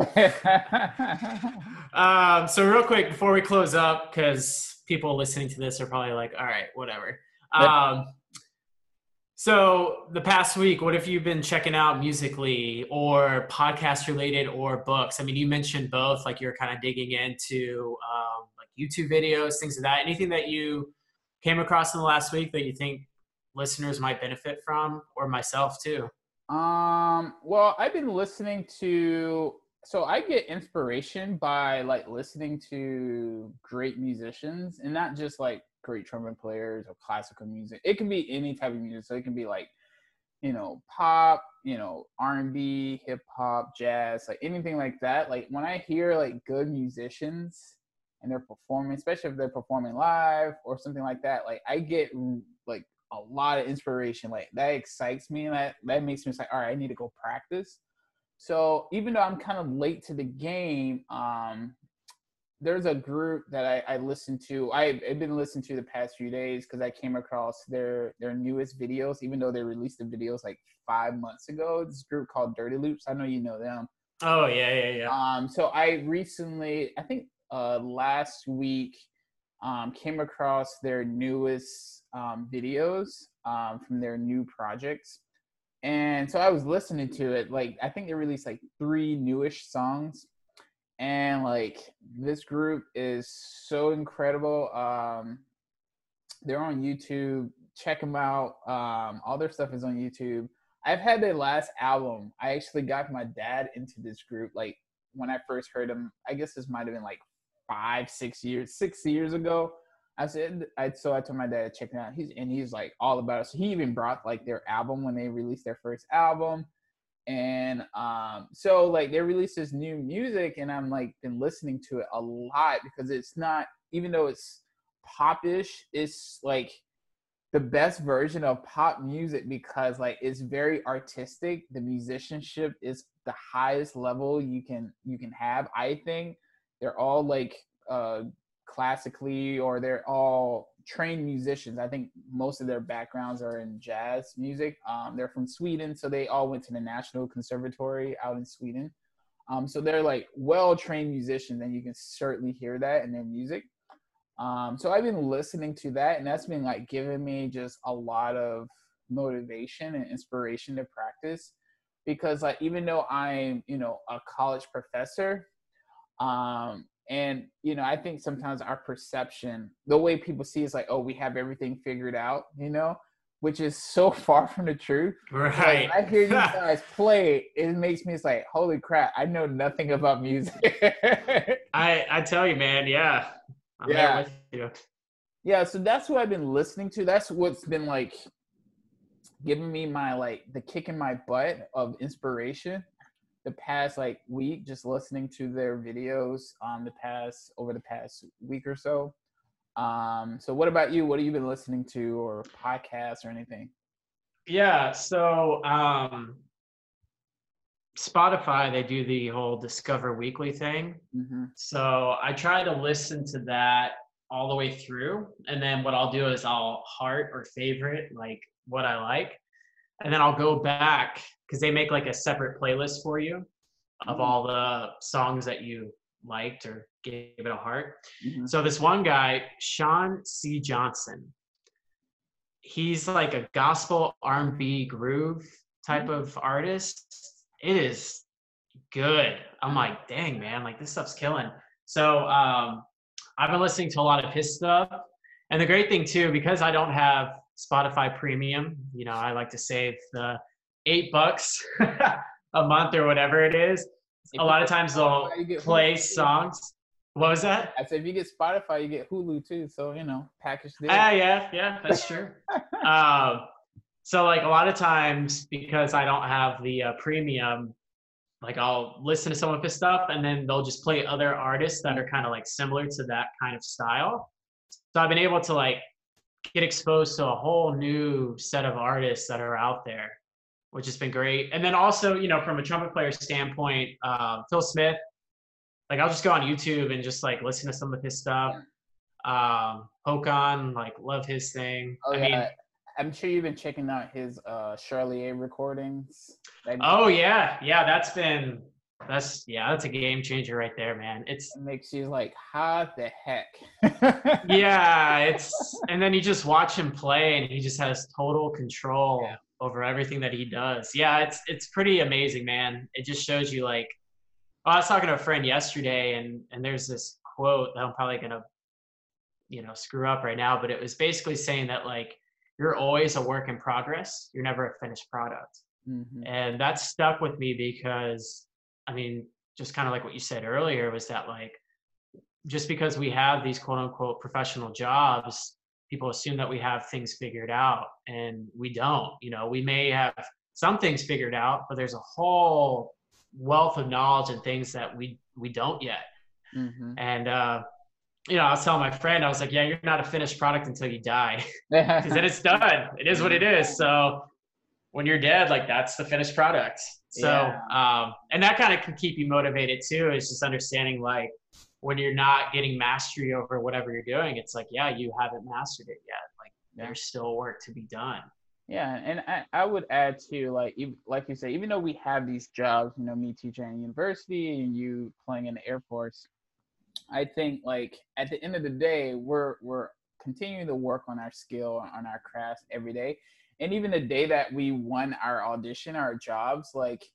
So real quick before we close up, because people listening to this are probably like, all right, whatever. So the past week, what have you been checking out musically or podcast related or books? I mean, you mentioned both, like you're kind of digging into like YouTube videos, things of that. Anything that you came across in the last week that you think listeners might benefit from, or myself too? Well, I've been listening to, so I get inspiration by like listening to great musicians, and not just like great trumpet players or classical music. It can be any type of music. So it can be like, you know, pop, you know, R&B, hip hop, jazz, like anything like that. Like when I hear like good musicians and they're performing, especially if they're performing live or something like that, like I get like a lot of inspiration. Like that excites me, and that makes me like, all right, I need to go practice. So even though I'm kind of late to the game, there's a group that I listen to. I've been listening to the past few days because I came across their newest videos, even though they released the videos like 5 months ago. This group called Dirty Loops. I know you know them. Oh yeah. So I recently, I think last week, came across their newest videos from their new projects. And so I was listening to it. Like, I think they released like 3 newish songs. And like, this group is so incredible. They're on YouTube. Check them out. All their stuff is on YouTube. I've had their last album. I actually got my dad into this group. Like, when I first heard them, I guess this might have been like 6 years ago. I told my dad to check it out. He's like all about it. So he even brought like their album when they released their first album. And so like they released this new music, and I'm like been listening to it a lot because it's not, even though it's pop-ish, it's like the best version of pop music because like it's very artistic. The musicianship is the highest level you can have, I think. They're all like classically, or they're all trained musicians. I think most of their backgrounds are in jazz music. They're from Sweden, so they all went to the National Conservatory out in Sweden. So they're like well-trained musicians, and you can certainly hear that in their music. So I've been listening to that, and that's been like giving me just a lot of motivation and inspiration to practice, because like even though I'm, you know, a college professor, and, you know, I think sometimes our perception, the way people see is like, oh, we have everything figured out, you know, which is so far from the truth. Right. Like, I hear these guys play. It makes me, it's like, holy crap, I know nothing about music. I tell you, man. Yeah. I'm there with you. Yeah. So that's what I've been listening to. That's what's been like giving me my, like the kick in my butt of inspiration. The past like week, just listening to their videos over the past week or so. So what about you? What have you been listening to, or podcasts or anything? Yeah, so Spotify, they do the whole Discover Weekly thing. Mm-hmm. So I try to listen to that all the way through. And then what I'll do is I'll heart or favorite like what I like. And then I'll go back because they make like a separate playlist for you of all the songs that you liked or gave it a heart. So this one guy, Sean C. Johnson, he's like a gospel R&B groove type of artist. It is good. I'm like, dang, man, like this stuff's killing. So I've been listening to a lot of his stuff. And the great thing too, because I don't have Spotify Premium, you know, I like to save the $8 a month or whatever it is. A lot of times they'll play songs. What was that? I said, if you get Spotify, you get Hulu too. So, you know, package deal. Yeah, that's true. So like a lot of times because I don't have the premium, like I'll listen to some of his stuff and then they'll just play other artists that are kind of like similar to that kind of style. So I've been able to like get exposed to a whole new set of artists that are out there, which has been great. And then also, you know, from a trumpet player standpoint, Phil Smith, like I'll just go on YouTube and just like listen to some of his stuff. Hokan, like love his thing. I mean, I'm sure you've been checking out his Charlier recordings. That's a game changer right there, man. It makes you like, how the heck? And then you just watch him play and he just has total control over everything that he does. It's pretty amazing, man. It just shows you like, I was talking to a friend yesterday and there's this quote that I'm probably going to, you know, screw up right now, but it was basically saying that like, you're always a work in progress. You're never a finished product. And that stuck with me because, I mean, just kind of like what you said earlier was that like, just because we have these quote unquote professional jobs, people assume that we have things figured out and we don't, you know, we may have some things figured out, but there's a whole wealth of knowledge and things that we don't yet. And you know, I was telling my friend, I was like, yeah, you're not a finished product until you die, because then it's done. It is what it is. So when you're dead, like that's the finished product. So and that kind of can keep you motivated too, is just understanding like when you're not getting mastery over whatever you're doing, it's like, yeah, you haven't mastered it yet, like there's still work to be done. Yeah, and I would add to, like you say, even though we have these jobs, you know, me teaching at university and you playing in the Air Force, I think, like, at the end of the day, we're continuing to work on our skill, on our craft every day. And even the day that we won our audition, our jobs, like,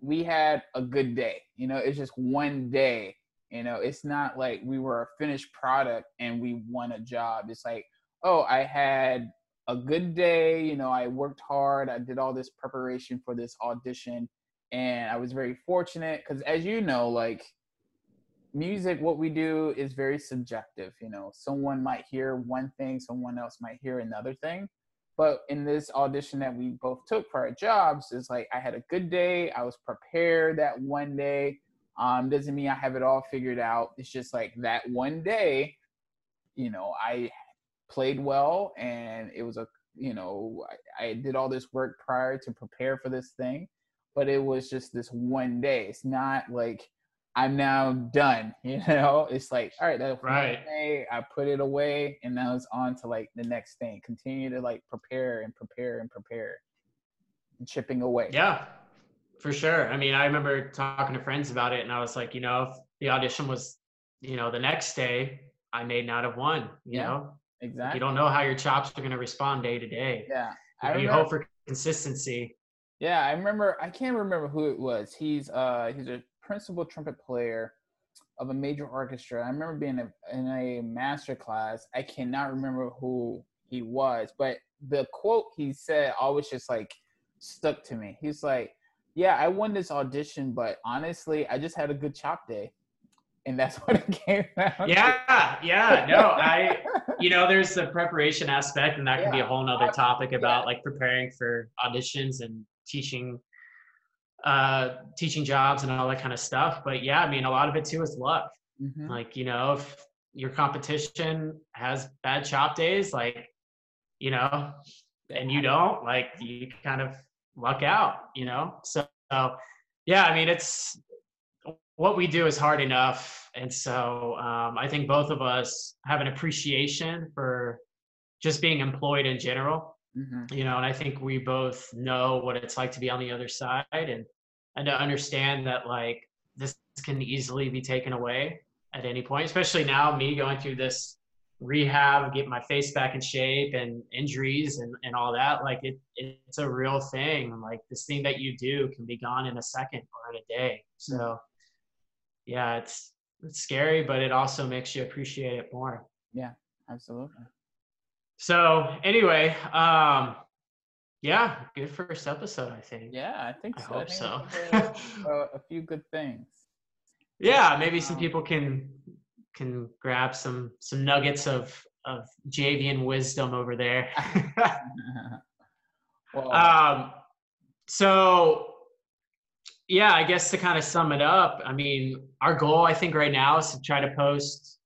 we had a good day. You know, it's just one day. You know, it's not like we were a finished product and we won a job. It's like, oh, I had a good day, you know, I worked hard, I did all this preparation for this audition, and I was very fortunate, because as you know, like, music, what we do is very subjective, you know, someone might hear one thing, someone else might hear another thing, but in this audition that we both took for our jobs, it's like, I had a good day, I was prepared that one day, doesn't mean I have it all figured out, it's just like that one day, you know, I played well and it was a, you know, I did all this work prior to prepare for this thing, but it was just this one day. It's not like I'm now done, you know, it's like, all right, that right day, I put it away and now it's on to like the next thing, continue to like prepare and chipping away. Yeah, for sure. I mean, I remember talking to friends about it and I was like, you know, if the audition was, you know, the next day, I may not have won, you know. Exactly. You don't know how your chops are going to respond day to day. Yeah. You hope for consistency. Yeah. I can't remember who it was. He's a principal trumpet player of a major orchestra. I remember being in a master class. I cannot remember who he was, but the quote he said always just like stuck to me. He's like, yeah, I won this audition, but honestly, I just had a good chop day. And that's what it came out. You know, there's the preparation aspect, and that can be a whole nother topic about like preparing for auditions and teaching jobs and all that kind of stuff. But yeah, I mean, a lot of it too is luck. Like, you know, if your competition has bad chop days, like, you know, and you don't, like, you kind of luck out, you know? So yeah, I mean, it's what we do is hard enough. And so I think both of us have an appreciation for just being employed in general, mm-hmm. you know, and I think we both know what it's like to be on the other side and to understand that like this can easily be taken away at any point, especially now me going through this rehab, getting my face back in shape and injuries and all that. Like it's a real thing. Like this thing that you do can be gone in a second or in a day. So yeah, it's scary, but it also makes you appreciate it more. Yeah, absolutely. So anyway, yeah, good first episode, I think. Yeah, I think so. I hope so. A few good things. Yeah, maybe some people can grab some nuggets of Javian wisdom over there. So yeah, I guess to kind of sum it up, I mean, our goal I think right now is to try to post,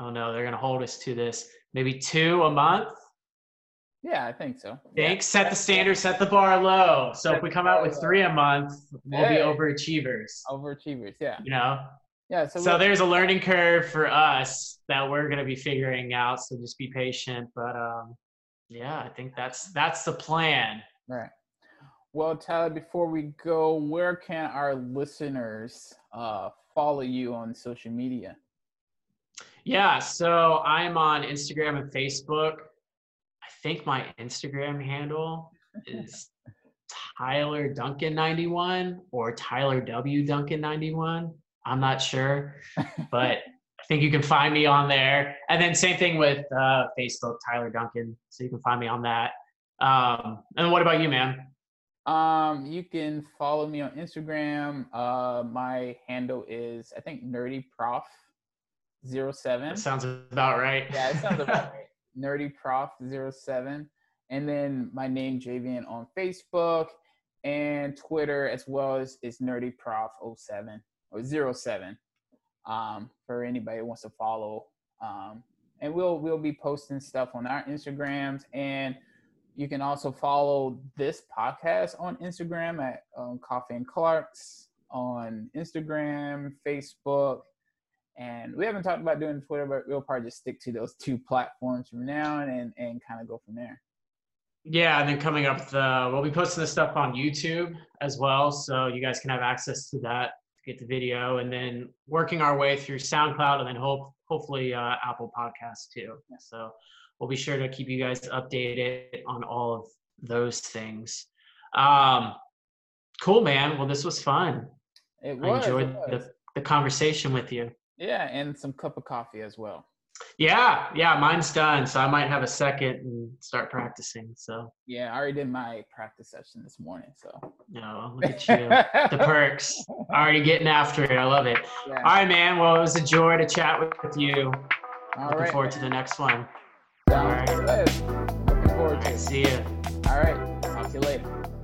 oh no, they're going to hold us to this, maybe 2 a month. Yeah, I think so. Thanks. Yeah. Set the standard, set the bar low. So if we come out with 3 a month, we'll be overachievers. Overachievers, yeah. You know? Yeah. So there's a learning curve for us that we're going to be figuring out. So just be patient. But yeah, I think that's the plan. Right. Well, Tyler, before we go, where can our listeners follow you on social media? Yeah. So I'm on Instagram and Facebook. I think my Instagram handle is Tyler Duncan 91 or Tyler W Duncan 91. I'm not sure, but I think you can find me on there. And then same thing with Facebook, Tyler Duncan. So you can find me on that. And what about you, man? You can follow me on Instagram. My handle is, I think, nerdyprof07. That sounds about right. Yeah, it sounds about right. nerdyprof07. And then my name, Javian, on Facebook and Twitter, as well as is nerdyprof07. Or 07 for anybody who wants to follow. And we'll be posting stuff on our Instagrams, and you can also follow this podcast on Instagram at Coffee and Clark's on Instagram, Facebook, and we haven't talked about doing Twitter, but we'll probably just stick to those 2 platforms from now and kind of go from there. Yeah, and then coming up, we'll be posting this stuff on YouTube as well, so you guys can have access to that. Get the video, and then working our way through SoundCloud, and then hopefully Apple Podcasts too. So we'll be sure to keep you guys updated on all of those things. Cool, man. Well, this was fun. I enjoyed the conversation with you. Yeah, and some cup of coffee as well. Yeah, mine's done, so I might have a second and start practicing. So yeah, I already did my practice session this morning. So no, look at you, the perks. Already getting after it. I love it. Yeah. All right, man. Well, it was a joy to chat with you. Looking forward to the next one. All right. Looking forward to it. See you. All right. Talk to you later.